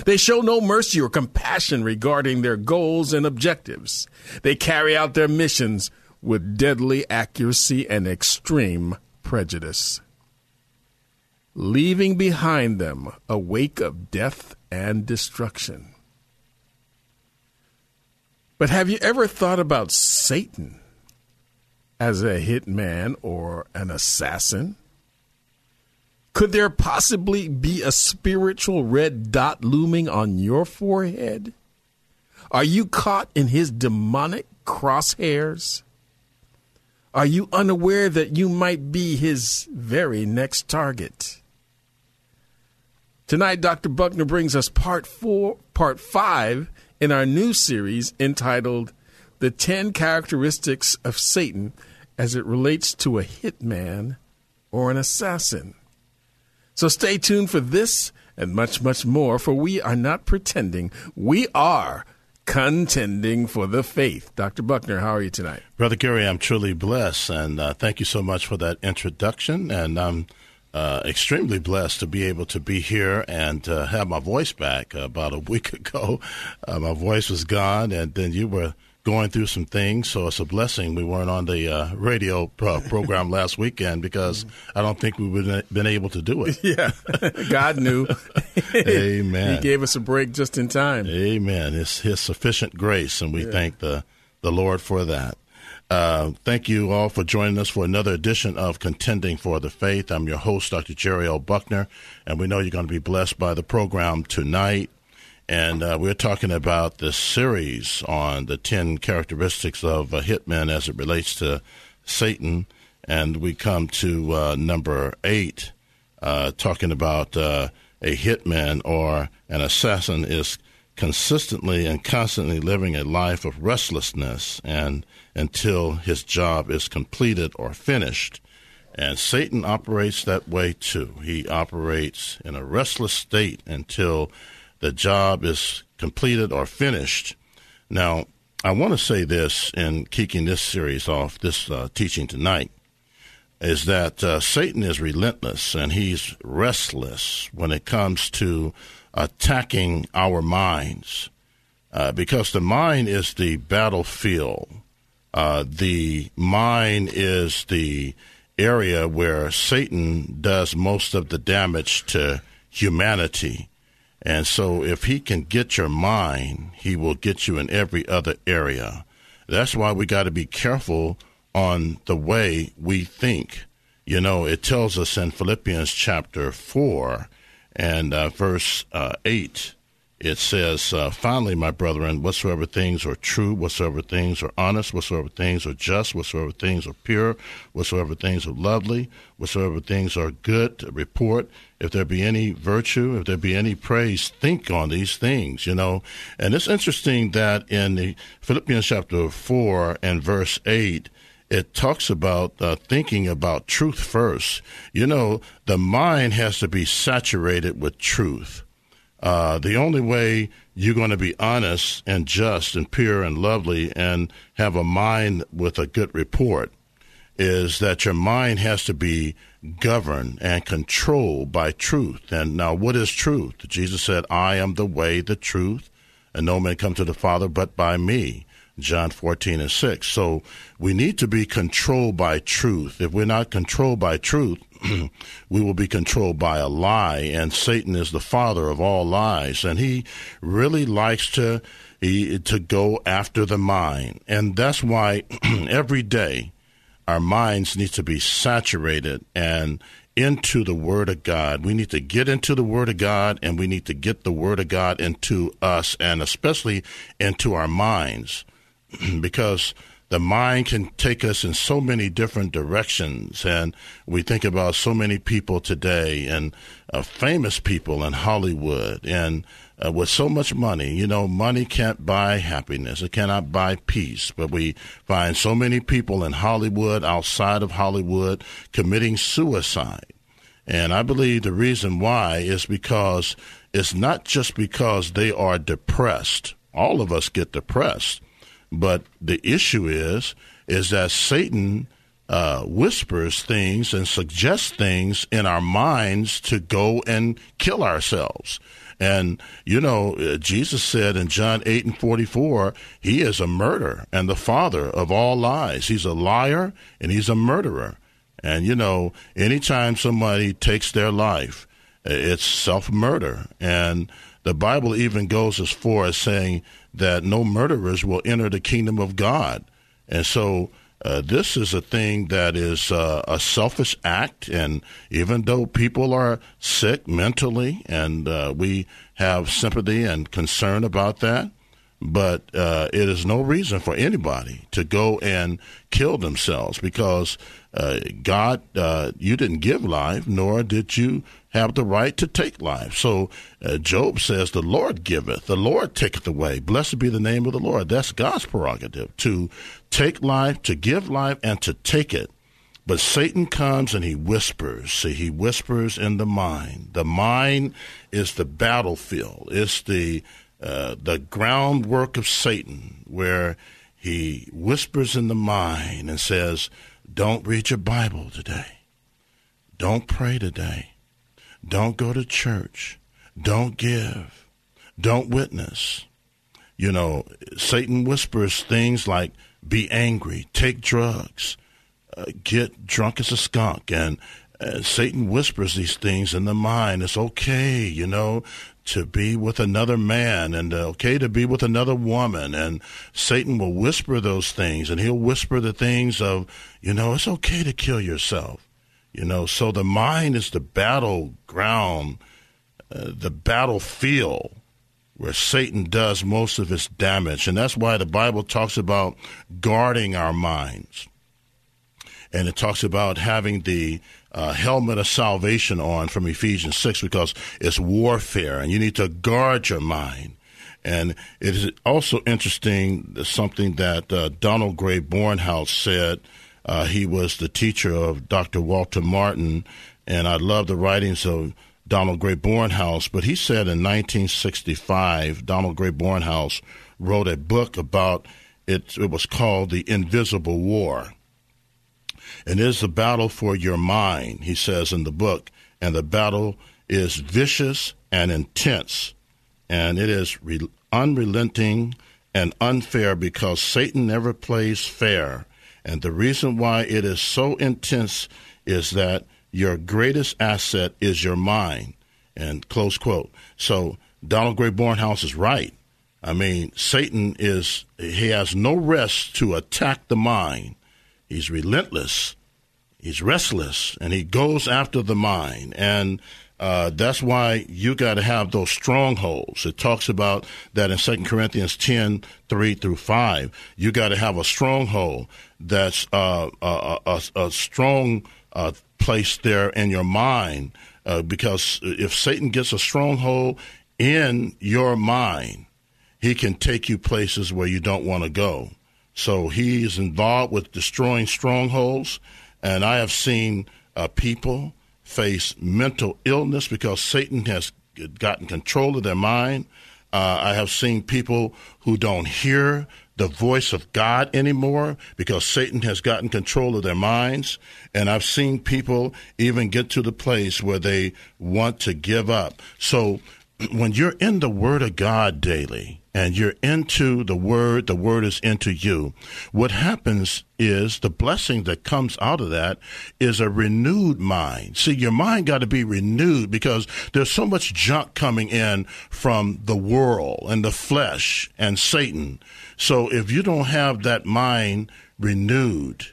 They show no mercy or compassion regarding their goals and objectives. They carry out their missions with deadly accuracy and extreme prejudice, leaving behind them a wake of death and destruction. But have you ever thought about Satan as a hitman or an assassin? Could there possibly be a spiritual red dot looming on your forehead? Are you caught in his demonic crosshairs? Are you unaware that you might be his very next target? Tonight, Dr. Buckner brings us part 5 in our new series entitled The 10 Characteristics of Satan as it relates to a hitman or an assassin. So stay tuned for this and much, much more, for we are not pretending. We are contending for the faith. Dr. Buckner, how are you tonight? Brother Gary, I'm truly blessed, and thank you so much for that introduction, and I'm extremely blessed to be able to be here and have my voice back. About a week ago, my voice was gone, and then you were going through some things, so it's a blessing we weren't on the radio program last weekend, because I don't think we would have been able to do it. Yeah, God knew. Amen. He gave us a break just in time. Amen. It's his sufficient grace, and we thank the Lord for that. Thank you all for joining us for another edition of Contending for the Faith. I'm your host, Dr. Jerry L. Buckner, and we know you're going to be blessed by the program tonight. And we're talking about this series on the 10 characteristics of a hitman as it relates to Satan. And we come to number 8, talking about a hitman or an assassin is consistently and constantly living a life of restlessness and until his job is completed or finished. And Satan operates that way too. He operates in a restless state until the job is completed or finished. Now, I want to say this in kicking this series off, this teaching tonight, is that Satan is relentless and he's restless when it comes to attacking our minds, because the mind is the battlefield. The mind is the area where Satan does most of the damage to humanity. And so if he can get your mind, he will get you in every other area. That's why we got to be careful on the way we think. You know, it tells us in Philippians chapter 4 and verse 8, it says, finally, my brethren, whatsoever things are true, whatsoever things are honest, whatsoever things are just, whatsoever things are pure, whatsoever things are lovely, whatsoever things are good report, if there be any virtue, if there be any praise, think on these things, you know. And it's interesting that in the Philippians chapter 4 and verse 8, it talks about thinking about truth first. You know, the mind has to be saturated with truth. The only way you're going to be honest and just and pure and lovely and have a mind with a good report is that your mind has to be governed and controlled by truth. And now, what is truth? Jesus said, I am the way, the truth, and no man come to the Father but by me, John 14:6. So we need to be controlled by truth. If we're not controlled by truth, we will be controlled by a lie, and Satan is the father of all lies, and he really likes to go after the mind. And that's why every day our minds need to be saturated and into the Word of God. We need to get into the Word of God, and we need to get the Word of God into us, and especially into our minds, because the mind can take us in so many different directions. And we think about so many people today, and famous people in Hollywood, and with so much money. You know, money can't buy happiness. It cannot buy peace. But we find so many people in Hollywood, outside of Hollywood, committing suicide. And I believe the reason why is because it's not just because they are depressed. All of us get depressed. But the issue is that Satan whispers things and suggests things in our minds to go and kill ourselves. And, you know, Jesus said in John 8:44, he is a murderer and the father of all lies. He's a liar and he's a murderer. And, you know, anytime somebody takes their life, it's self-murder. And the Bible even goes as far as saying that no murderers will enter the kingdom of God. And so this is a thing that is a selfish act. And even though people are sick mentally, and we have sympathy and concern about that, but it is no reason for anybody to go and kill themselves, because God, you didn't give life, nor did you have the right to take life. So Job says, the Lord giveth, the Lord taketh away. Blessed be the name of the Lord. That's God's prerogative, to take life, to give life, and to take it. But Satan comes and he whispers. See, he whispers in the mind. The mind is the battlefield. It's the groundwork of Satan, where he whispers in the mind and says, don't read your Bible today. Don't pray today. Don't go to church. Don't give. Don't witness. You know, Satan whispers things like, be angry, take drugs, get drunk as a skunk. And Satan whispers these things in the mind. It's okay, you know, to be with another man, and okay to be with another woman. And Satan will whisper those things, and he'll whisper the things of, you know, it's okay to kill yourself. You know, so the mind is the battleground, the battlefield where Satan does most of his damage. And that's why the Bible talks about guarding our minds. And it talks about having the helmet of salvation on from Ephesians 6, because it's warfare, and you need to guard your mind. And it is also interesting, something that Donald Grey Barnhouse said. He was the teacher of Dr. Walter Martin, and I love the writings of Donald Grey Barnhouse. But he said in 1965, Donald Grey Barnhouse wrote a book about it. It was called The Invisible War. And it is the battle for your mind, he says in the book, and the battle is vicious and intense, and it is unrelenting and unfair, because Satan never plays fair. And the reason why it is so intense is that your greatest asset is your mind, and close quote. So Donald Grey Barnhouse is right. I mean, Satan he has no rest to attack the mind. He's relentless, he's restless, and he goes after the mind. And that's why you got to have those strongholds. It talks about that in 2 Corinthians 10:3-5. You got to have a stronghold that's a strong place there in your mind, because if Satan gets a stronghold in your mind, he can take you places where you don't want to go. So he is involved with destroying strongholds, and I have seen people face mental illness because Satan has gotten control of their mind. I have seen people who don't hear the voice of God anymore because Satan has gotten control of their minds. And I've seen people even get to the place where they want to give up. So when you're in the Word of God daily, and you're into the Word is into you, what happens is the blessing that comes out of that is a renewed mind. See, your mind got to be renewed because there's so much junk coming in from the world and the flesh and Satan. So if you don't have that mind renewed,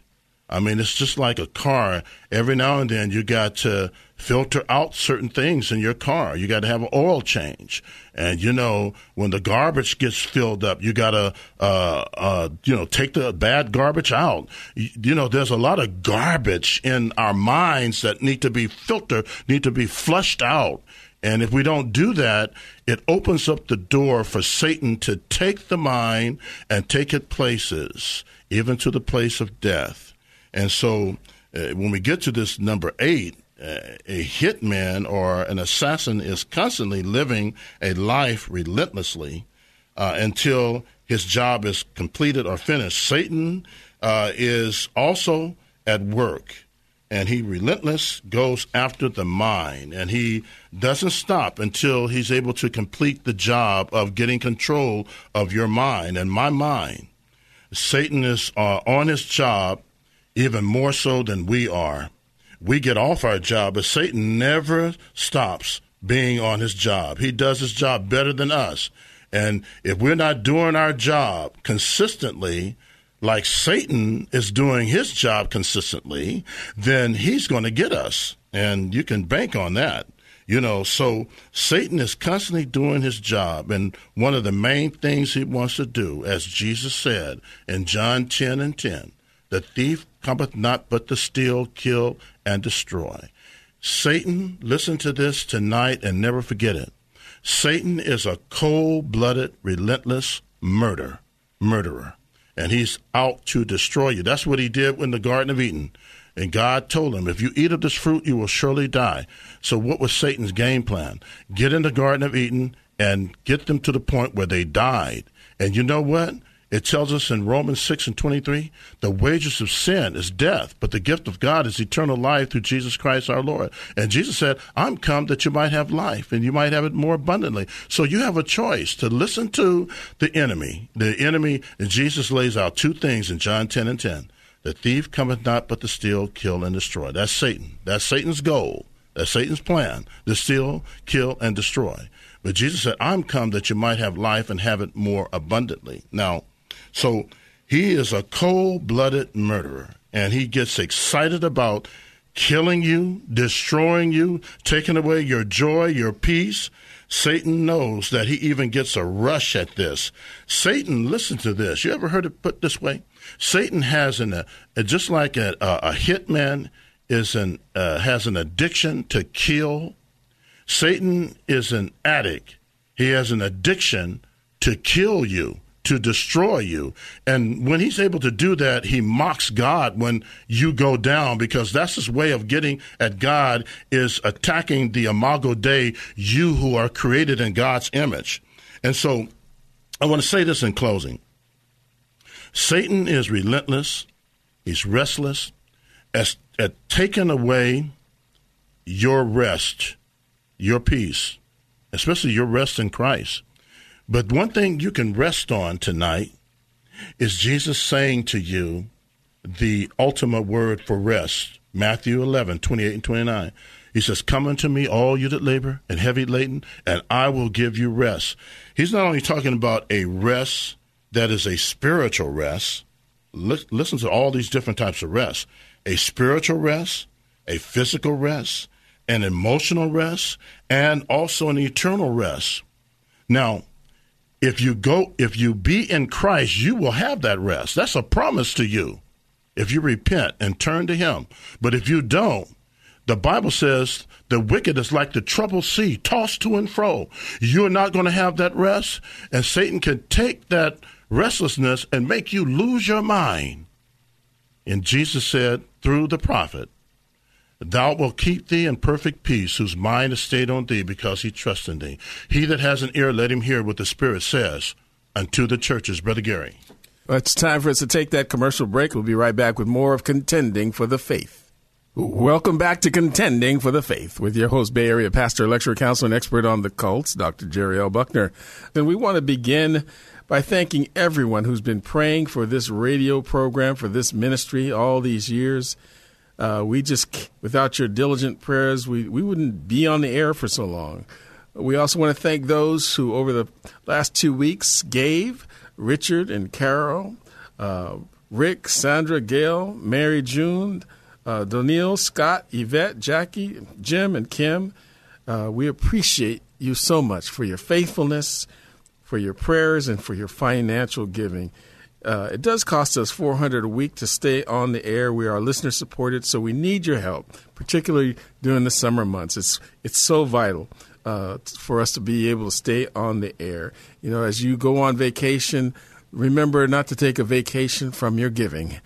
I mean, it's just like a car. Every now and then you got to filter out certain things in your car. You got to have an oil change. And, you know, when the garbage gets filled up, you got to, take the bad garbage out. You know, there's a lot of garbage in our minds that need to be filtered, need to be flushed out. And if we don't do that, it opens up the door for Satan to take the mind and take it places, even to the place of death. And so when we get to this number 8, a hitman or an assassin is constantly living a life relentlessly until his job is completed or finished. Satan is also at work, and he relentless goes after the mind, and he doesn't stop until he's able to complete the job of getting control of your mind and my mind. Satan is on his job even more so than we are. We get off our job, but Satan never stops being on his job. He does his job better than us. And if we're not doing our job consistently, like Satan is doing his job consistently, then he's going to get us. And you can bank on that. You know, so Satan is constantly doing his job. And one of the main things he wants to do, as Jesus said in John 10:10, the thief cometh not but to steal, kill, and destroy. Satan, listen to this tonight and never forget it. Satan is a cold-blooded, relentless murderer, and he's out to destroy you. That's what he did in the Garden of Eden. And God told him, if you eat of this fruit, you will surely die. So what was Satan's game plan? Get in the Garden of Eden and get them to the point where they died. And you know what? It tells us in Romans 6:23, the wages of sin is death, but the gift of God is eternal life through Jesus Christ our Lord. And Jesus said, I'm come that you might have life, and you might have it more abundantly. So you have a choice to listen to the enemy. The enemy, and Jesus lays out two things in John 10:10. The thief cometh not but to steal, kill, and destroy. That's Satan. That's Satan's goal. That's Satan's plan, to steal, kill, and destroy. But Jesus said, I'm come that you might have life and have it more abundantly. Now, so he is a cold-blooded murderer, and he gets excited about killing you, destroying you, taking away your joy, your peace. Satan knows that he even gets a rush at this. Satan, listen to this. You ever heard it put this way? Satan has just like a hitman has an addiction to kill. Satan is an addict. He has an addiction to kill you, to destroy you. And when he's able to do that, he mocks God when you go down, because that's his way of getting at God, is attacking the Imago Dei, you who are created in God's image. And so I want to say this in closing. Satan is relentless. He's restless at taking away your rest, your peace, especially your rest in Christ. But one thing you can rest on tonight is Jesus saying to you the ultimate word for rest, Matthew 11:28-29. He says, come unto me, all you that labor and heavy laden, and I will give you rest. He's not only talking about a rest that is a spiritual rest. Listen to all these different types of rest. A spiritual rest, a physical rest, an emotional rest, and also an eternal rest. Now, if you be in Christ, you will have that rest. That's a promise to you if you repent and turn to him. But if you don't, the Bible says the wicked is like the troubled sea, tossed to and fro. You're not going to have that rest, and Satan can take that restlessness and make you lose your mind. And Jesus said through the prophet, thou wilt keep thee in perfect peace, whose mind is stayed on thee, because he trusts in thee. He that has an ear, let him hear what the Spirit says unto the churches. Brother Gary. Well, it's time for us to take that commercial break. We'll be right back with more of Contending for the Faith. Welcome back to Contending for the Faith with your host, Bay Area pastor, lecturer, counselor, and expert on the cults, Dr. Jerry L. Buckner. And we want to begin by thanking everyone who's been praying for this radio program, for this ministry all these years. We just, without your diligent prayers, we wouldn't be on the air for so long. We also want to thank those who over the last 2 weeks gave, Richard and Carol, Rick, Sandra, Gail, Mary June, Daniil, Scott, Yvette, Jackie, Jim, and Kim. We appreciate you so much for your faithfulness, for your prayers, and for your financial giving. It does cost us $400 a week to stay on the air. We are listener-supported, so we need your help, particularly during the summer months. It's so vital for us to be able to stay on the air. You know, as you go on vacation, remember not to take a vacation from your giving.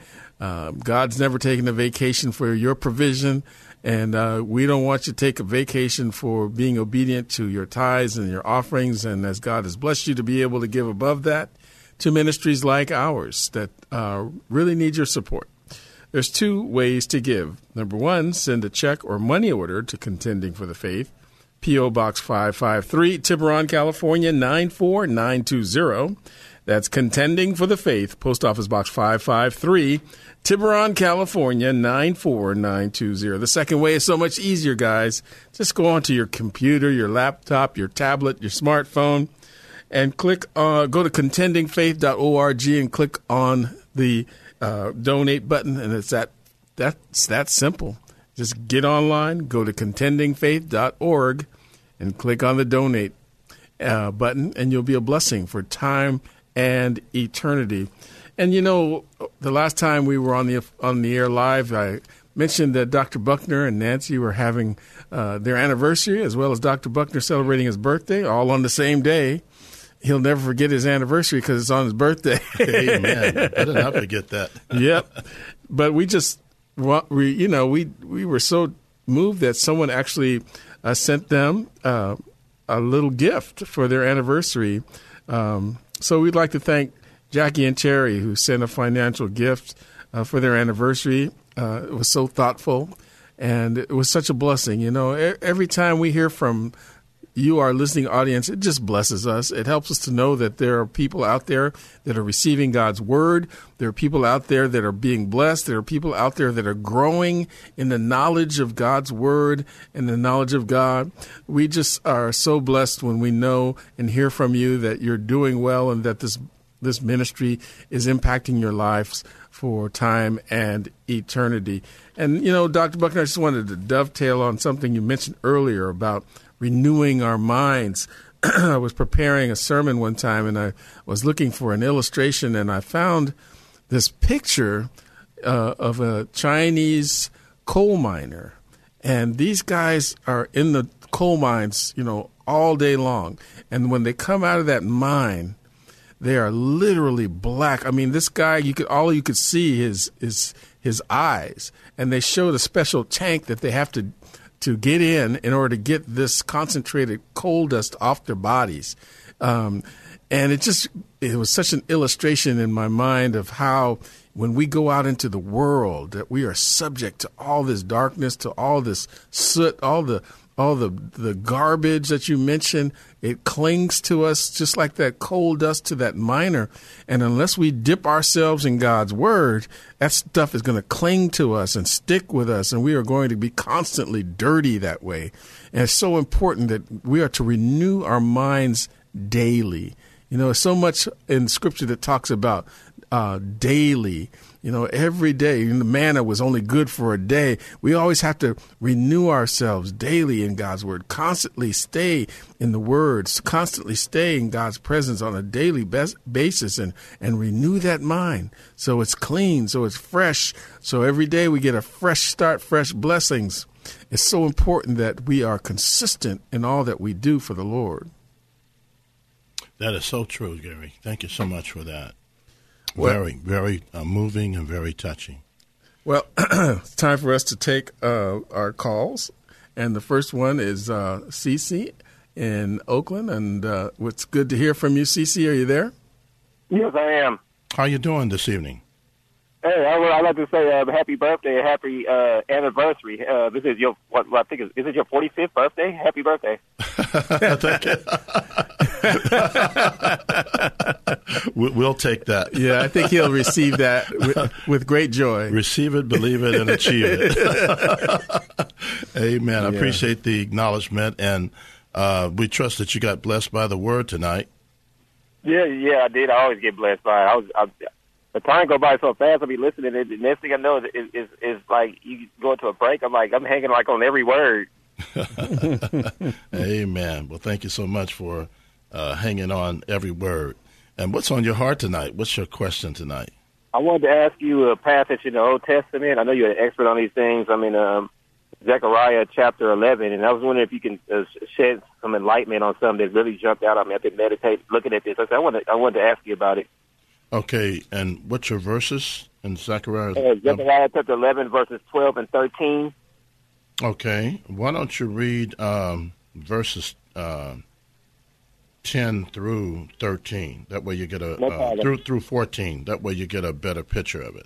God's never taken a vacation for your provision, and we don't want you to take a vacation for being obedient to your tithes and your offerings, and as God has blessed you to be able to give above that to ministries like ours that really need your support. There's 2 ways to give. Number 1, send a check or money order to Contending for the Faith, P.O. Box 553, Tiburon, California, 94920. That's Contending for the Faith, Post Office Box 553, Tiburon, California, 94920. The second way is so much easier, guys. Just go onto your computer, your laptop, your tablet, your smartphone, and click. Go to contendingfaith.org and click on the donate button, and it's that simple. Just get online, go to contendingfaith.org, and click on the donate button, and you'll be a blessing for time and eternity. And, you know, the last time we were on the air live, I mentioned that Dr. Buckner and Nancy were having their anniversary, as well as Dr. Buckner celebrating his birthday, all on the same day. He'll never forget his anniversary because it's on his birthday. Amen. I didn't have to get that. Yep. But we were so moved that someone actually sent them a little gift for their anniversary. So we'd like to thank Jackie and Terry, who sent a financial gift for their anniversary. It was so thoughtful, and it was such a blessing. You know, every time we hear from you, our listening audience, it just blesses us. It helps us to know that there are people out there that are receiving God's word. There are people out there that are being blessed. There are people out there that are growing in the knowledge of God's word and the knowledge of God. We just are so blessed when we know and hear from you that you're doing well and that this ministry is impacting your lives for time and eternity. And, you know, Dr. Buckner, I just wanted to dovetail on something you mentioned earlier about renewing our minds. I was preparing a sermon one time, and I was looking for an illustration, and I found this picture of a Chinese coal miner. And these guys are in the coal mines, you know, all day long. And when they come out of that mine, they are literally black. I mean, this guy, all you could see is his eyes. And they showed a special tank that they have to get in order to get this concentrated coal dust off their bodies. And it was such an illustration in my mind of how when we go out into the world that we are subject to all this darkness, to all this soot, all the garbage that you mentioned. It clings to us just like that coal dust to that miner. And unless we dip ourselves in God's word, that stuff is going to cling to us and stick with us. And we are going to be constantly dirty that way. And it's so important that we are to renew our minds daily. You know, so much in scripture that talks about daily. You know, every day, the manna was only good for a day. We always have to renew ourselves daily in God's word, constantly stay in the words, constantly stay in God's presence on a daily basis and renew that mind. So it's clean, so it's fresh. So every day we get a fresh start, fresh blessings. It's so important that we are consistent in all that we do for the Lord. That is so true, Gary. Thank you so much for that. Well, very, very moving and very touching. Well, it's time for us to take our calls. And the first one is Cece in Oakland. And it's good to hear from you, Cece. Are you there? Yes, I am. How are you doing this evening? Hey, I'd like to say happy birthday, happy anniversary. This is your, I think, is it your 45th birthday? Happy birthday. Thank you. We'll take that. Yeah, I think he'll receive that with great joy. Receive it, believe it, and achieve it. Amen. Yeah. I appreciate the acknowledgement, and we trust that you got blessed by the word tonight. Yeah, I did. I always get blessed by it. The time go by so fast. I'll be listening, and the next thing I know is like you go into a break. I'm hanging like on every word. Amen. Well, thank you so much for hanging on every word. And what's on your heart tonight? What's your question tonight? I wanted to ask you a passage in the Old Testament. I know you're an expert on these things. I'm in Zechariah chapter 11, and I was wondering if you can shed some enlightenment on something that really jumped out at me. I've been meditating, looking at this. I wanted to ask you about it. Okay, and what's your verses in Zechariah? Zechariah chapter 11, verses 12 and 13. Okay, why don't you read verses 10 through 13? That way you get a through 14. That way you get a better picture of it.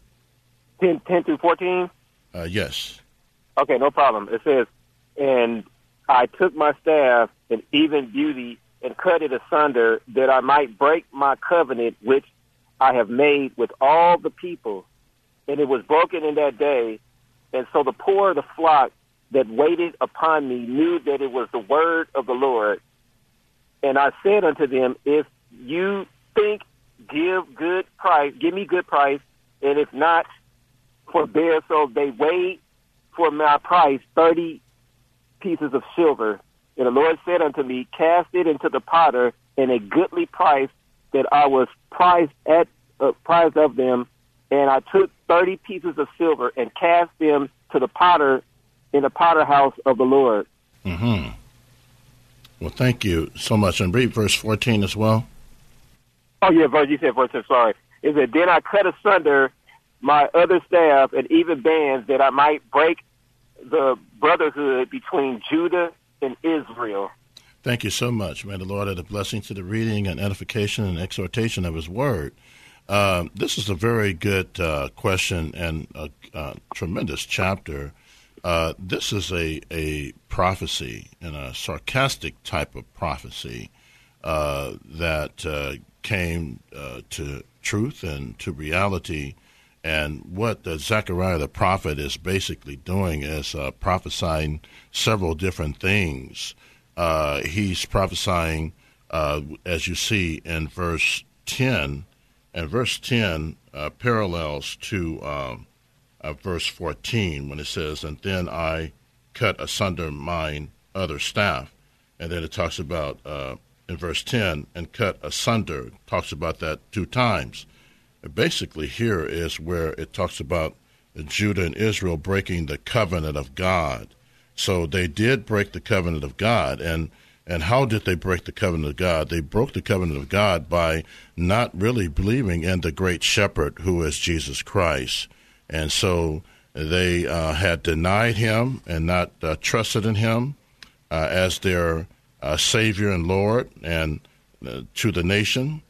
10 through 14. Yes. Okay, no problem. It says, "And I took my staff in even beauty and cut it asunder, that I might break my covenant which I have made with all the people, and it was broken in that day. And so the poor of the flock that waited upon me knew that it was the word of the Lord. And I said unto them, if you think, give me good price, and if not, forbear. So they weighed for my price 30 pieces of silver. And the Lord said unto me, cast it into the potter, and a goodly price that I was prized of them, and I took 30 pieces of silver and cast them to the potter in the potter house of the Lord." Mm-hmm. Well, thank you so much. And read verse 14 as well. Oh, yeah, you said verse 10, sorry. It said, "Then I cut asunder my other staff and even bands, that I might break the brotherhood between Judah and Israel." Thank you so much. May the Lord add a blessing to the reading and edification and exhortation of his word. This is a very good question and a tremendous chapter. This is a prophecy, and a sarcastic type of prophecy that came to truth and to reality. And what Zechariah the prophet is basically doing is prophesying several different things. He's prophesying, as you see in verse 10, and verse 10 parallels to verse 14 when it says, "And then I cut asunder mine other staff." And then it talks about, in verse 10, "and cut asunder," talks about that two times. Basically here is where it talks about Judah and Israel breaking the covenant of God. So they did break the covenant of God. And how did they break the covenant of God? They broke the covenant of God by not really believing in the great shepherd who is Jesus Christ. And so they had denied him and not trusted in him as their Savior and Lord and to the nation.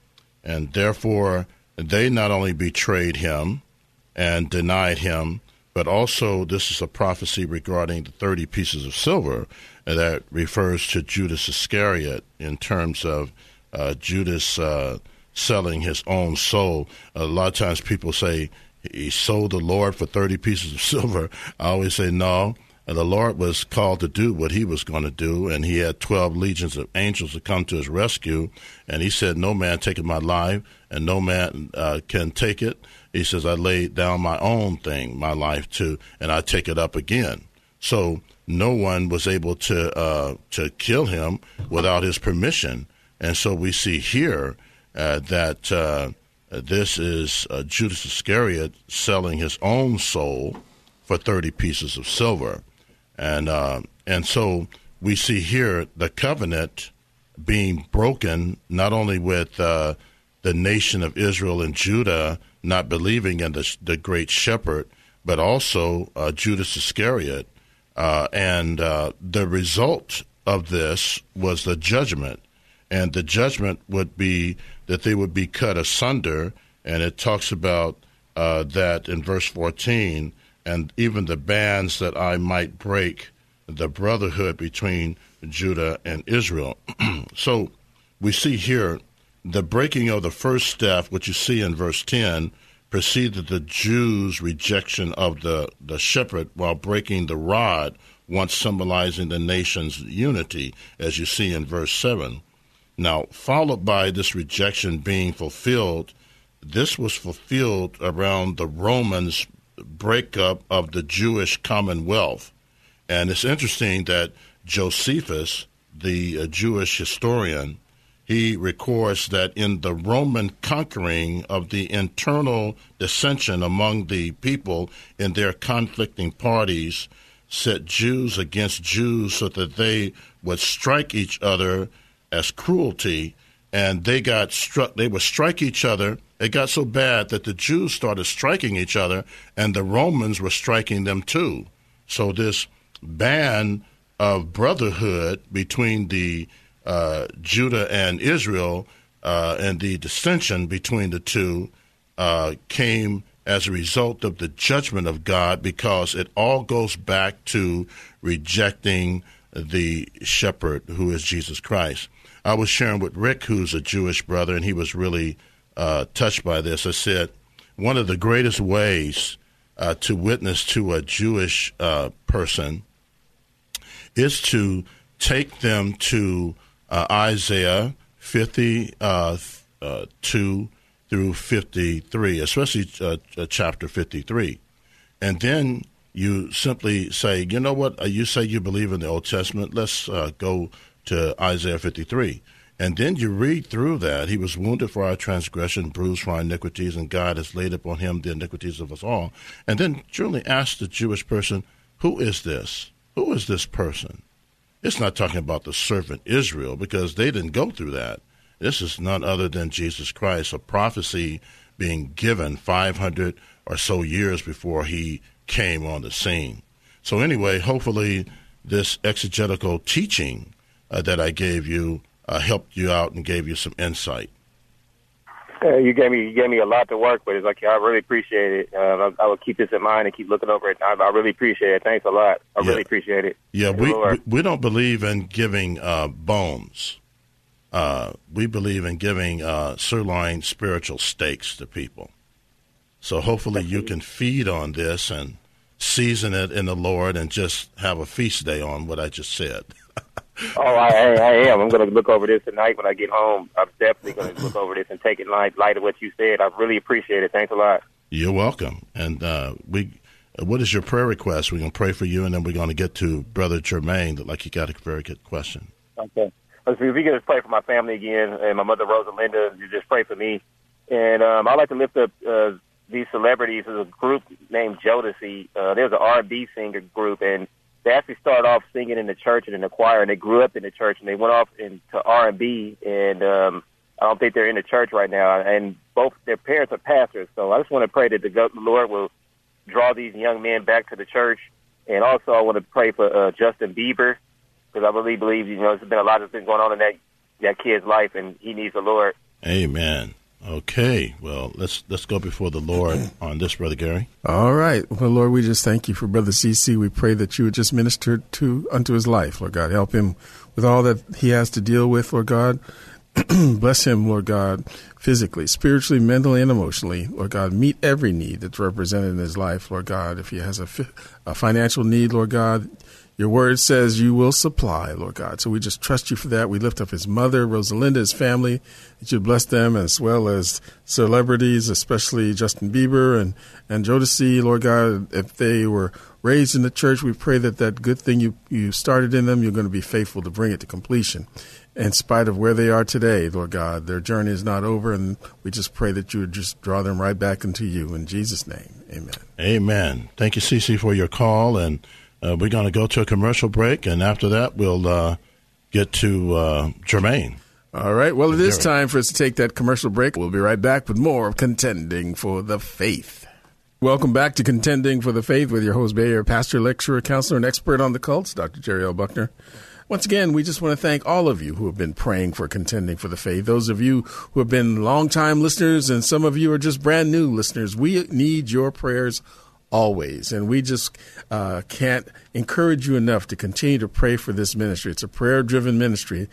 And therefore, they not only betrayed him and denied him, but also, this is a prophecy regarding the 30 pieces of silver that refers to Judas Iscariot in terms of Judas selling his own soul. A lot of times people say he sold the Lord for 30 pieces of silver. I always say no. The Lord was called to do what he was going to do, and he had 12 legions of angels to come to his rescue. And he said, "No man taketh my life, and no man can take it." He says, "I laid down my own thing, my life too, and I take it up again." So no one was able to kill him without his permission. And so we see here that this is Judas Iscariot selling his own soul for 30 pieces of silver. And so we see here the covenant being broken, not only with the nation of Israel and Judah not believing in the great shepherd, but also Judas Iscariot. And the result of this was the judgment. And the judgment would be that they would be cut asunder. And it talks about that in verse 14, and even the bands that I might break, the brotherhood between Judah and Israel. So we see here the breaking of the first staff, which you see in verse 10, preceded the Jews' rejection of the shepherd while breaking the rod, once symbolizing the nation's unity, as you see in verse 7. Now, followed by this rejection being fulfilled, this was fulfilled around the Romans' breakup of the Jewish commonwealth. And it's interesting that Josephus, the Jewish historian, he records that in the Roman conquering of the internal dissension among the people in their conflicting parties, set Jews against Jews so that they would strike each other as cruelty, and they got struck. They would strike each other. It got so bad that the Jews started striking each other, and the Romans were striking them too. So this band of brotherhood between the Judah and Israel, and the dissension between the two came as a result of the judgment of God, because it all goes back to rejecting the shepherd, who is Jesus Christ. I was sharing with Rick, who's a Jewish brother, and he was really touched by this. I said, one of the greatest ways to witness to a Jewish person is to take them to Isaiah 52 through 53, especially chapter 53. And then you simply say, you know what, you say you believe in the Old Testament, let's go to Isaiah 53. And then you read through that. He was wounded for our transgression, bruised for our iniquities, and God has laid upon him the iniquities of us all. And then truly ask the Jewish person, who is this? Who is this person? It's not talking about the servant Israel, because they didn't go through that. This is none other than Jesus Christ, a prophecy being given 500 or so years before he came on the scene. So anyway, hopefully this exegetical teaching that I gave you helped you out and gave you some insight. You gave me a lot to work with. It's like, yeah, I really appreciate it. I will keep this in mind and keep looking over it. I really appreciate it. Thanks a lot. I really appreciate it. Yeah, we don't believe in giving bones. We believe in giving sirloin spiritual steaks to people. So hopefully you can feed on this and season it in the Lord and just have a feast day on what I just said. I am. I'm going to look over this tonight when I get home. I'm definitely going to look over this and take it in light of what you said. I really appreciate it. Thanks a lot. You're welcome. And what is your prayer request? We're going to pray for you, and then we're going to get to Brother Jermaine. Like, you got a very good question. Okay. If you could just pray for my family again, and my mother Rosalinda, you just pray for me. And I like to lift up these celebrities. There's a group named Jodeci. There's an R&B singer group, and they actually started off singing in the church and in the choir, and they grew up in the church, and they went off into R&B, and I don't think they're in the church right now. And both their parents are pastors, so I just want to pray that the Lord will draw these young men back to the church. And also I want to pray for Justin Bieber, because I really believe, there's been a lot that's been going on in that kid's life, and he needs the Lord. Amen. Okay, well, let's go before the Lord on this, Brother Gary. All right. Well, Lord, we just thank you for Brother CC. We pray that you would just minister unto his life, Lord God. Help him with all that he has to deal with, Lord God. Bless him, Lord God, physically, spiritually, mentally, and emotionally. Lord God, meet every need that's represented in his life, Lord God. If he has a financial need, Lord God, your word says you will supply, Lord God. So we just trust you for that. We lift up his mother, Rosalinda, his family, that you bless them, as well as celebrities, especially Justin Bieber and Jodeci, Lord God. If they were raised in the church, we pray that good thing you started in them, you're going to be faithful to bring it to completion. In spite of where they are today, Lord God, their journey is not over, and we just pray that you would just draw them right back into you. In Jesus' name, amen. Amen. Thank you, CC, for your call, and we're going to go to a commercial break, and after that, we'll get to Jermaine. All right. Well, it is time for us to take that commercial break. We'll be right back with more of Contending for the Faith. Welcome back to Contending for the Faith with your host, Bayer, pastor, lecturer, counselor, and expert on the cults, Dr. Jerry L. Buckner. Once again, we just want to thank all of you who have been praying for Contending for the Faith. Those of you who have been longtime listeners, and some of you are just brand new listeners, we need your prayers always. And we just can't encourage you enough to continue to pray for this ministry. It's a prayer-driven ministry.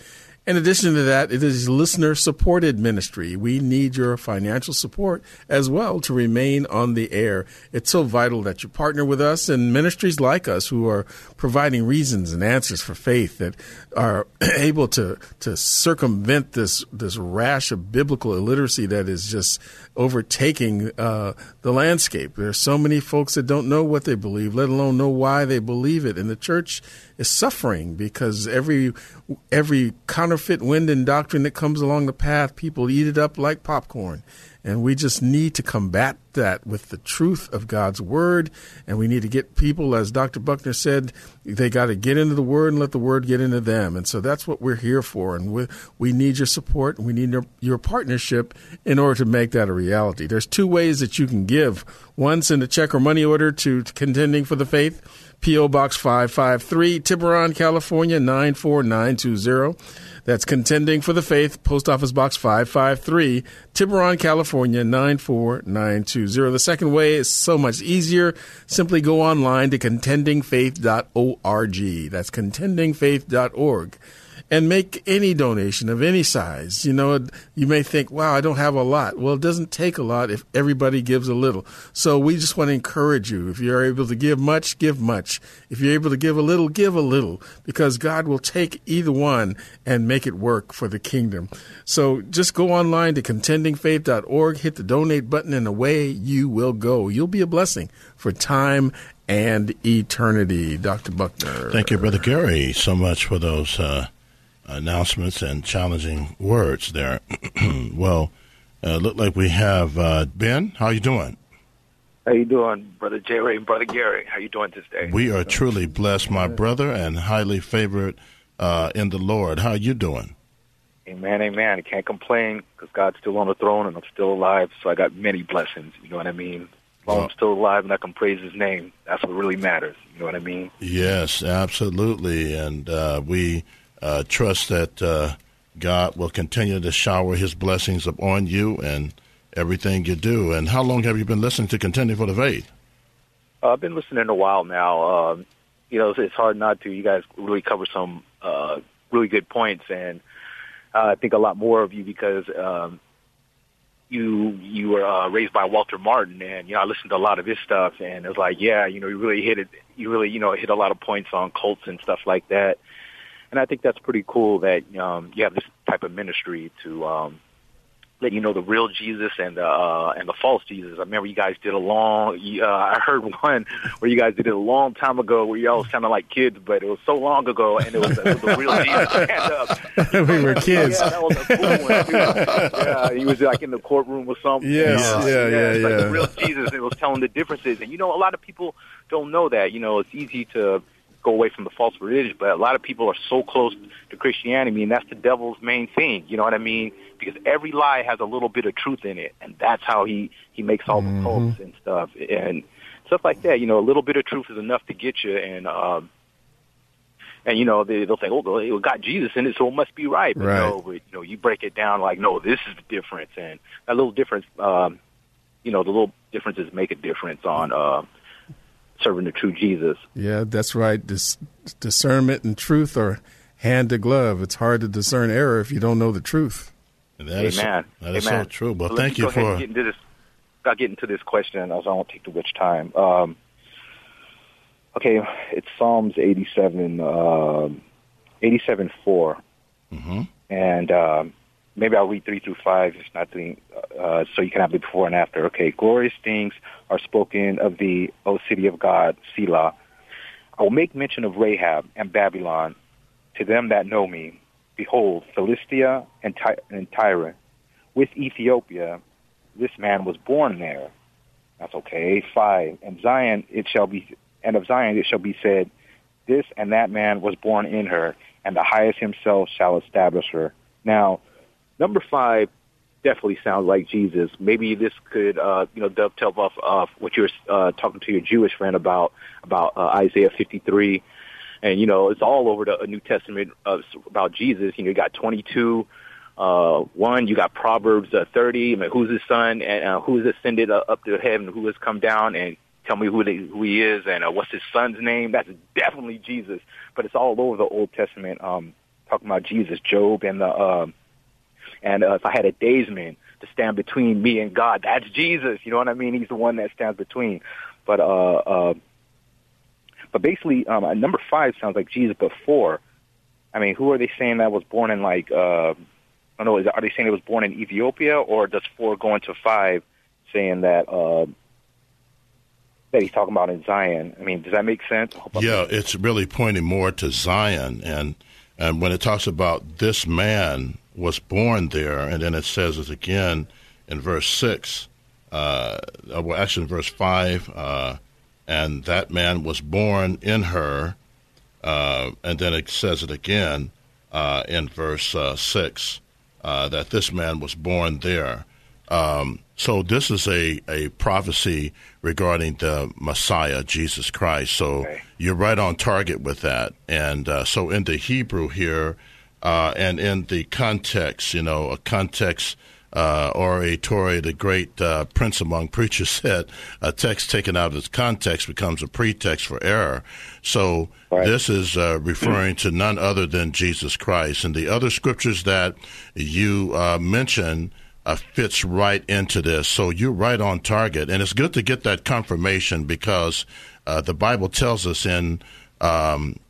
In addition to that, it is a listener-supported ministry. We need your financial support as well to remain on the air. It's so vital that you partner with us and ministries like us who are providing reasons and answers for faith that are able to circumvent this rash of biblical illiteracy that is just overtaking the landscape. There are so many folks that don't know what they believe, let alone know why they believe it. And the church is suffering because every counterfeit wind and doctrine that comes along the path, people eat it up like popcorn. And we just need to combat that with the truth of God's word. And we need to get people, as Dr. Buckner said, they got to get into the word and let the word get into them. And so that's what we're here for. And we need your support, and we need your partnership in order to make that a reality. There's two ways that you can give. One, send a check or money order to Contending for the Faith, P.O. Box 553, Tiburon, California, 94920. That's Contending for the Faith, Post Office Box 553, Tiburon, California, 94920. The second way is so much easier. Simply go online to contendingfaith.org. That's contendingfaith.org. And make any donation of any size. You know, you may think, wow, I don't have a lot. Well, it doesn't take a lot if everybody gives a little. So we just want to encourage you. If you're able to give much, give much. If you're able to give a little, give a little. Because God will take either one and make it work for the kingdom. So just go online to contendingfaith.org, hit the donate button, and away you will go. You'll be a blessing for time and eternity. Dr. Buckner. Thank you, Brother Gary, so much for those announcements and challenging words there. Well, look like we have Ben. How you doing? How you doing, Brother Jerry and Brother Gary? How you doing today? We are truly blessed, my brother, and highly favored in the Lord. How you doing? Amen, amen. I can't complain because God's still on the throne and I'm still alive, so I got many blessings. You know what I mean? As long as I'm still alive and I can praise His name, that's what really matters. You know what I mean? Yes, absolutely. And we trust that God will continue to shower His blessings upon you and everything you do. And how long have you been listening to Contending for the Faith? I've been listening a while now. You know, it's hard not to. You guys really cover some really good points, and I think a lot more of you because you were raised by Walter Martin, and you know I listened to a lot of his stuff, and it's like, yeah, you know, you really hit it. You really, you know, hit a lot of points on cults and stuff like that. And I think that's pretty cool that you have this type of ministry to let you know the real Jesus and the false Jesus. I remember you guys did a long. I heard one where you guys did it a long time ago, where y'all sounded like kids, but it was so long ago, and it was the real Jesus. And, we were kids. Yeah, that was a cool one, too. Yeah, he was like in the courtroom or something. Yeah. Like the real Jesus. And it was telling the differences, and you know, a lot of people don't know that. You know, it's easy to go away from the false religion, but a lot of people are so close to Christianity, and that's the devil's main thing, you know what I mean? Because every lie has a little bit of truth in it, and that's how he makes all the cults and stuff. And stuff like that, you know, a little bit of truth is enough to get you, and you know, they'll say, oh, it got Jesus in it, so it must be right. But no, but, you know, you break it down like, no, this is the difference, and that little difference, you know, the little differences make a difference on serving the true Jesus. Yeah, that's right. Discernment and truth are hand to glove. It's hard to discern error if you don't know the truth. And that is so true. Well, so thank you for I'll get into this question, and I won't take too much time. Okay, it's Psalms 87:4. Mm-hmm. And maybe I'll read 3 through 5, if not three, so you can have the before and after. Okay, glorious things are spoken of thee, O city of God, Selah. I will make mention of Rahab and Babylon to them that know me. Behold, Philistia and Tyre, with Ethiopia, this man was born there. That's okay. 5. And of Zion it shall be said, this and that man was born in her, and the highest himself shall establish her. Now, number 5 definitely sounds like Jesus. Maybe this could, you know, dovetail off of what you were talking to your Jewish friend about Isaiah 53 And, you know, it's all over the New Testament about Jesus. You know, you got 22, 1, you got Proverbs 30, I mean, who's his son, and who's ascended up to heaven, who has come down, and tell me who he is, and what's his son's name. That's definitely Jesus. But it's all over the Old Testament talking about Jesus, Job, and the if I had a day's man to stand between me and God, that's Jesus. You know what I mean? He's the one that stands between. But basically, number 5 sounds like Jesus, but 4, I mean, who are they saying that was born in, like, I don't know, are they saying it was born in Ethiopia, or does 4 go into 5 saying that that he's talking about in Zion? I mean, does that make sense? Yeah, it's really pointing more to Zion, and when it talks about this man was born there, and then it says it again in verse 6, well, actually in verse 5, and that man was born in her, and then it says it again in verse 6, that this man was born there. So this is a prophecy regarding the Messiah, Jesus Christ. So okay, you're right on target with that. And so in the Hebrew here, and in the context, you know, a context, Or Torrey, the great prince among preachers, said a text taken out of its context becomes a pretext for error. So right, this is referring to none other than Jesus Christ. And the other scriptures that you mentioned fits right into this. So you're right on target. And it's good to get that confirmation, because the Bible tells us in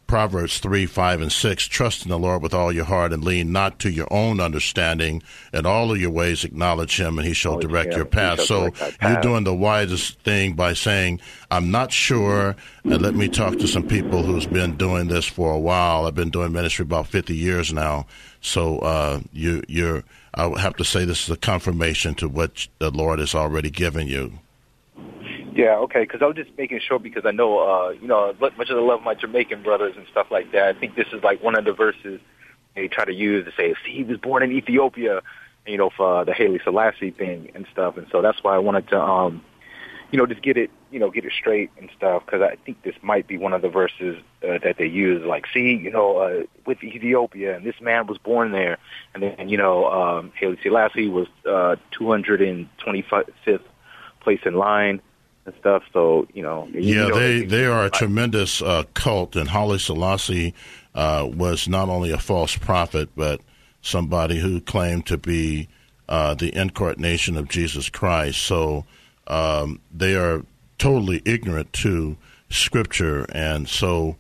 Proverbs 3, 5, and 6, trust in the Lord with all your heart and lean not to your own understanding. In all of your ways acknowledge him, and he shall direct your path. So you're doing the wisest thing by saying, I'm not sure, and let me talk to some people who's been doing this for a while. I've been doing ministry about 50 years now. So I would have to say this is a confirmation to what the Lord has already given you. Yeah, okay, because I was just making sure, because I know, you know, much as I love my Jamaican brothers and stuff like that, I think this is like one of the verses they try to use to say, see, he was born in Ethiopia, you know, for the Haile Selassie thing and stuff. And so that's why I wanted to, you know, just get it straight and stuff, because I think this might be one of the verses that they use, like, see, you know, with Ethiopia, and this man was born there. And then, you know, Haile Selassie was 225th place in line and stuff, so, you know. They are a tremendous cult, and Haile Selassie was not only a false prophet, but somebody who claimed to be the incarnation of Jesus Christ. So they are totally ignorant to Scripture, and so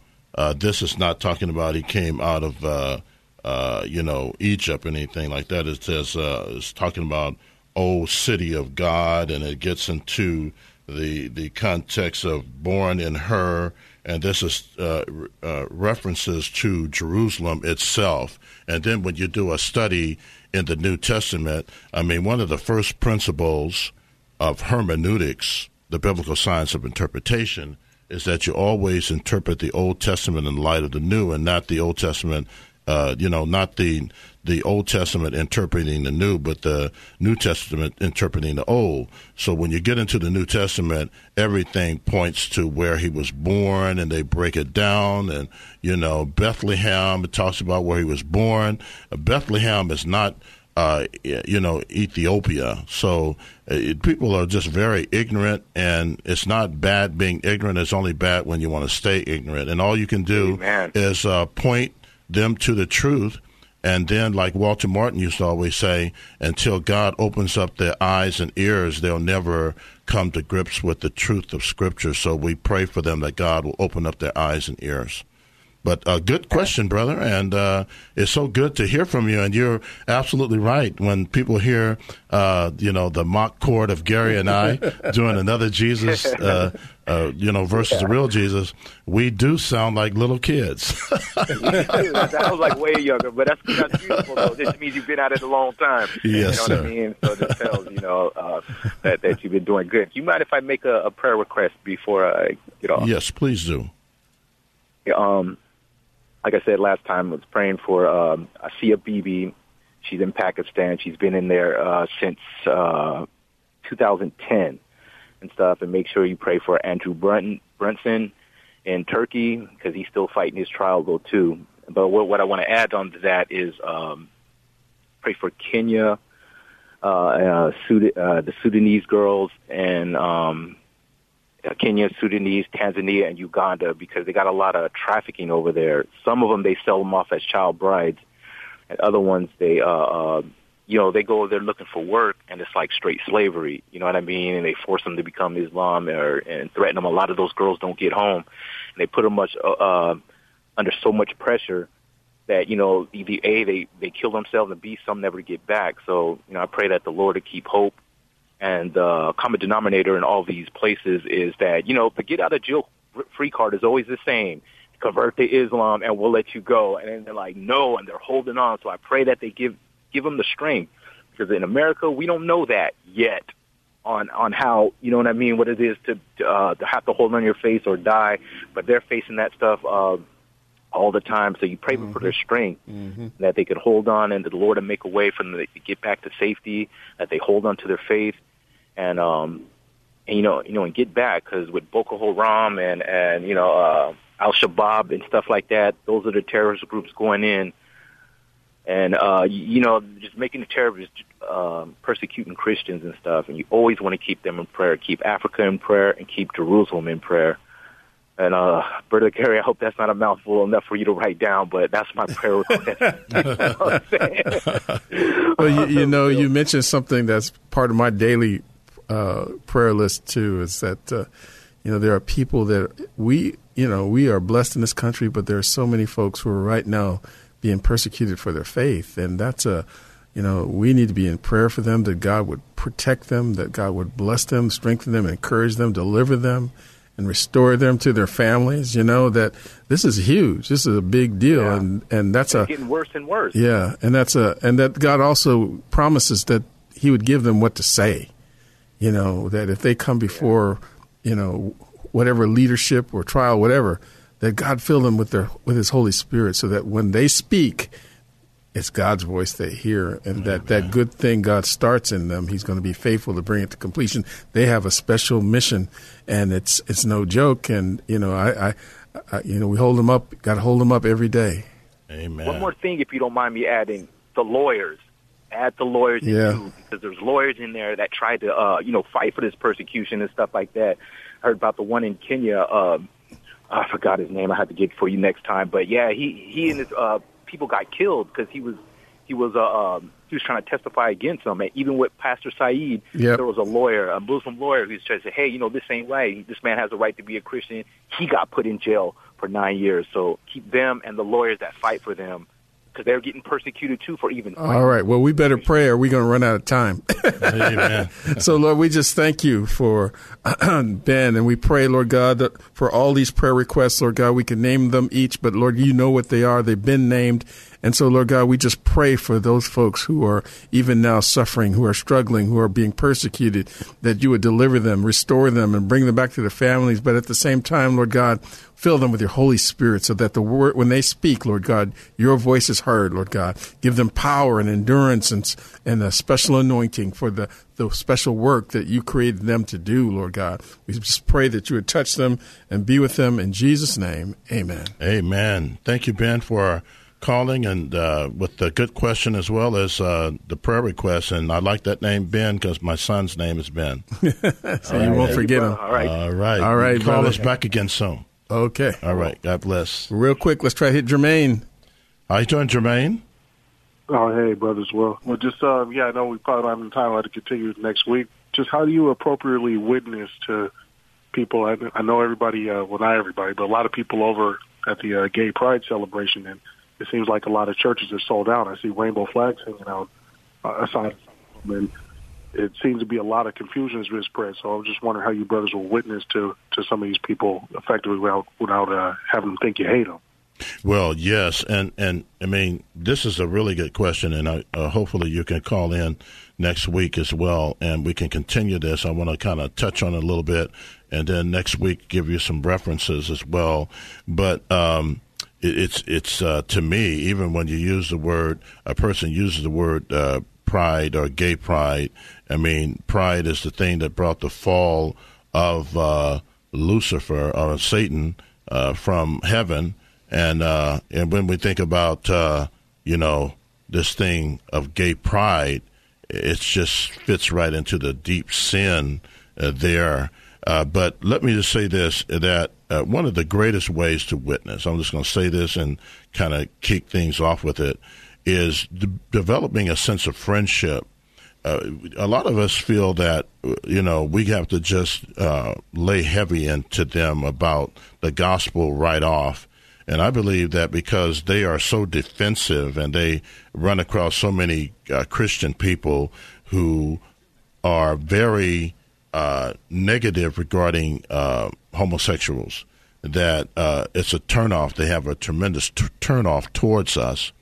this is not talking about he came out of, you know, Egypt or anything like that. It says it's talking about old city of God, and it gets into the context of born in her, and this is references to Jerusalem itself. And then when you do a study in the New Testament, I mean, one of the first principles of hermeneutics, the biblical science of interpretation, is that you always interpret the Old Testament in light of the New, and not the Old Testament, you know, not the Old Testament interpreting the New, but the New Testament interpreting the Old. So when you get into the New Testament, everything points to where he was born, and they break it down. And, you know, Bethlehem, it talks about where he was born. Bethlehem is not, you know, Ethiopia. So people are just very ignorant, and it's not bad being ignorant. It's only bad when you want to stay ignorant. And all you can do is point them to the truth. And then, like Walter Martin used to always say, until God opens up their eyes and ears, they'll never come to grips with the truth of Scripture. So we pray for them that God will open up their eyes and ears. But a good question, brother, and it's so good to hear from you. And you're absolutely right. When people hear, you know, the mock court of Gary and I doing another Jesus, you know, versus the real Jesus, we do sound like little kids. I sound like way younger, but that's beautiful, though. This means you've been at it a long time. Yes, you know, sir. What I mean? So this tells, you know, that you've been doing good. Do you mind if I make a prayer request before I get off? Yes, please do. Yeah, like I said last time, I was praying for Asiyah Bibi. She's in Pakistan. She's been in there since 2010 and stuff. And make sure you pray for Andrew Brunson in Turkey, because he's still fighting his trial, though, too. But what I want to add on to that is pray for Kenya, the Sudanese girls, and Kenya, Sudanese, Tanzania, and Uganda, because they got a lot of trafficking over there. Some of them, they sell them off as child brides, and other ones, they they go there looking for work, and it's like straight slavery, you know what I mean? And they force them to become Islam and threaten them. A lot of those girls don't get home, and they put them under so much pressure that, you know, they kill themselves, and B, some never get back. So, you know, I pray that the Lord to keep hope. And common denominator in all these places is that, you know, the get out of jail free card is always the same. Convert to Islam and we'll let you go. And then they're like, no, and they're holding on. So I pray that they give them the strength, because in America, we don't know that yet on how, you know what I mean, what it is to have to hold on your face or die. But they're facing that stuff all the time. So you pray for their strength, that they could hold on, and that the Lord to make a way for them to get back to safety, that they hold on to their faith. And, and get back, because with Boko Haram and Al-Shabaab and stuff like that, those are the terrorist groups going in and, just making the terrorists persecuting Christians and stuff. And you always want to keep them in prayer, keep Africa in prayer, and keep Jerusalem in prayer. And, Brother Gary, I hope that's not a mouthful enough for you to write down, but that's my prayer request. Well, you mentioned something that's part of my daily prayer list too, is that there are people that we are blessed in this country, but there are so many folks who are right now being persecuted for their faith, and that's we need to be in prayer for them, that God would protect them, that God would bless them, strengthen them, encourage them, deliver them, and restore them to their families. You know, that this is huge. This is a big deal, yeah. and that's getting worse and worse. Yeah, and that God also promises that He would give them what to say. You know, that if they come before, whatever leadership or trial, whatever, that God fill them with His Holy Spirit, so that when they speak, it's God's voice they hear, and that good thing God starts in them, He's going to be faithful to bring it to completion. They have a special mission, and it's no joke. And we hold them up. Got to hold them up every day. Amen. One more thing, if you don't mind me adding, the lawyers. Add the lawyers in, because there's lawyers in there that tried to, fight for this persecution and stuff like that. I heard about the one in Kenya. I forgot his name. I have to get it for you next time. But yeah, he and his people got killed because he was trying to testify against them. And even with Pastor Saeed, there was a lawyer, a Muslim lawyer, who said, "Hey, this ain't right. This man has a right to be a Christian." He got put in jail for 9 years. So keep them and the lawyers that fight for them, because they're getting persecuted, too, for even fighting. All right. Well, we better pray, or we're going to run out of time. Amen. So, Lord, we just thank you for Ben, and we pray, Lord God, that for all these prayer requests, Lord God, we can name them each, but, Lord, you know what they are. They've been named. And so, Lord God, we just pray for those folks who are even now suffering, who are struggling, who are being persecuted, that you would deliver them, restore them, and bring them back to their families. But at the same time, Lord God, fill them with your Holy Spirit, so that the word, when they speak, Lord God, your voice is heard, Lord God. Give them power and endurance and a special anointing for the special work that you created them to do, Lord God. We just pray that you would touch them and be with them. In Jesus' name, amen. Amen. Thank you, Ben, for calling and with the good question, as well as the prayer request. And I like that name, Ben, because my son's name is Ben. So you won't forget him. All right. Call us back again soon. Okay. All right. God bless. Real quick, let's try to hit Jermaine. How you doing, Jermaine? Oh, hey, brothers. Well, just I know we probably don't have the time. I'll have to continue next week. Just how do you appropriately witness to people? I know everybody, not everybody, but a lot of people over at the Gay Pride celebration, and it seems like a lot of churches are sold out. I see rainbow flags hanging out aside, and it seems to be a lot of confusion has been spread. So I'm just wondering how you brothers will witness to some of these people effectively without having them think you hate them. Well, yes, and I mean, this is a really good question, and hopefully you can call in next week as well, and we can continue this. I want to kind of touch on it a little bit, and then next week give you some references as well. But It's to me, even when you use the word, a person uses the word pride or gay pride. I mean, pride is the thing that brought the fall of Lucifer or Satan from heaven. And when we think about, you know, this thing of gay pride, it just fits right into the deep sin there. But let me just say this, that one of the greatest ways to witness, I'm just going to say this and kind of kick things off with it, is developing a sense of friendship. A lot of us feel that, you know, we have to just lay heavy into them about the gospel right off. And I believe that because they are so defensive and they run across so many Christian people who are very negative regarding homosexuals, that it's a turnoff. They have a tremendous turnoff towards us.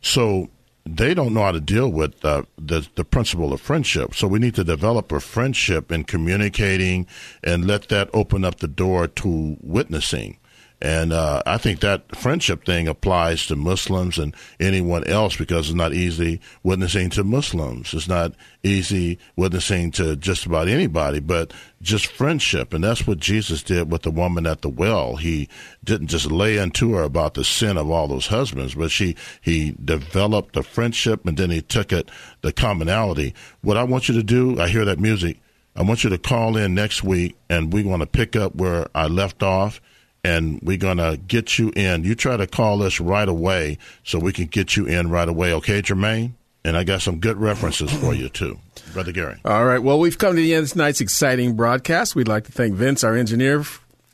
So they don't know how to deal with the principle of friendship. So we need to develop a friendship in communicating and let that open up the door to witnessing. And I think that friendship thing applies to Muslims and anyone else, because it's not easy witnessing to Muslims. It's not easy witnessing to just about anybody, but just friendship. And that's what Jesus did with the woman at the well. He didn't just lay into her about the sin of all those husbands, but he developed a friendship, and then he took it, the commonality. What I want you to do, I hear that music. I want you to call in next week, and we're going to pick up where I left off. And we're going to get you in. You try to call us right away so we can get you in right away. Okay, Jermaine? And I got some good references for you, too. Brother Gary. All right. Well, we've come to the end of tonight's exciting broadcast. We'd like to thank Vince, our engineer,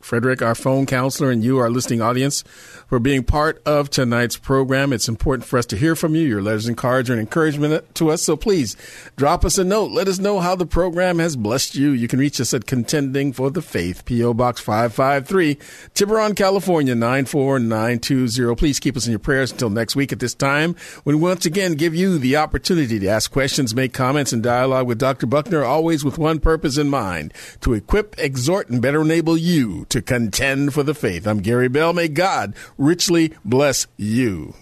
Frederick, our phone counselor, and you, our listening audience, for being part of tonight's program. It's important for us to hear from you. Your letters and cards are an encouragement to us, so please drop us a note. Let us know how the program has blessed you. You can reach us at Contending for the Faith, P.O. Box 553, Tiburon, California, 94920. Please keep us in your prayers until next week at this time, when we once again give you the opportunity to ask questions, make comments, and dialogue with Dr. Buckner, always with one purpose in mind, to equip, exhort, and better enable you to contend for the faith. I'm Gary Bell. May God richly bless you.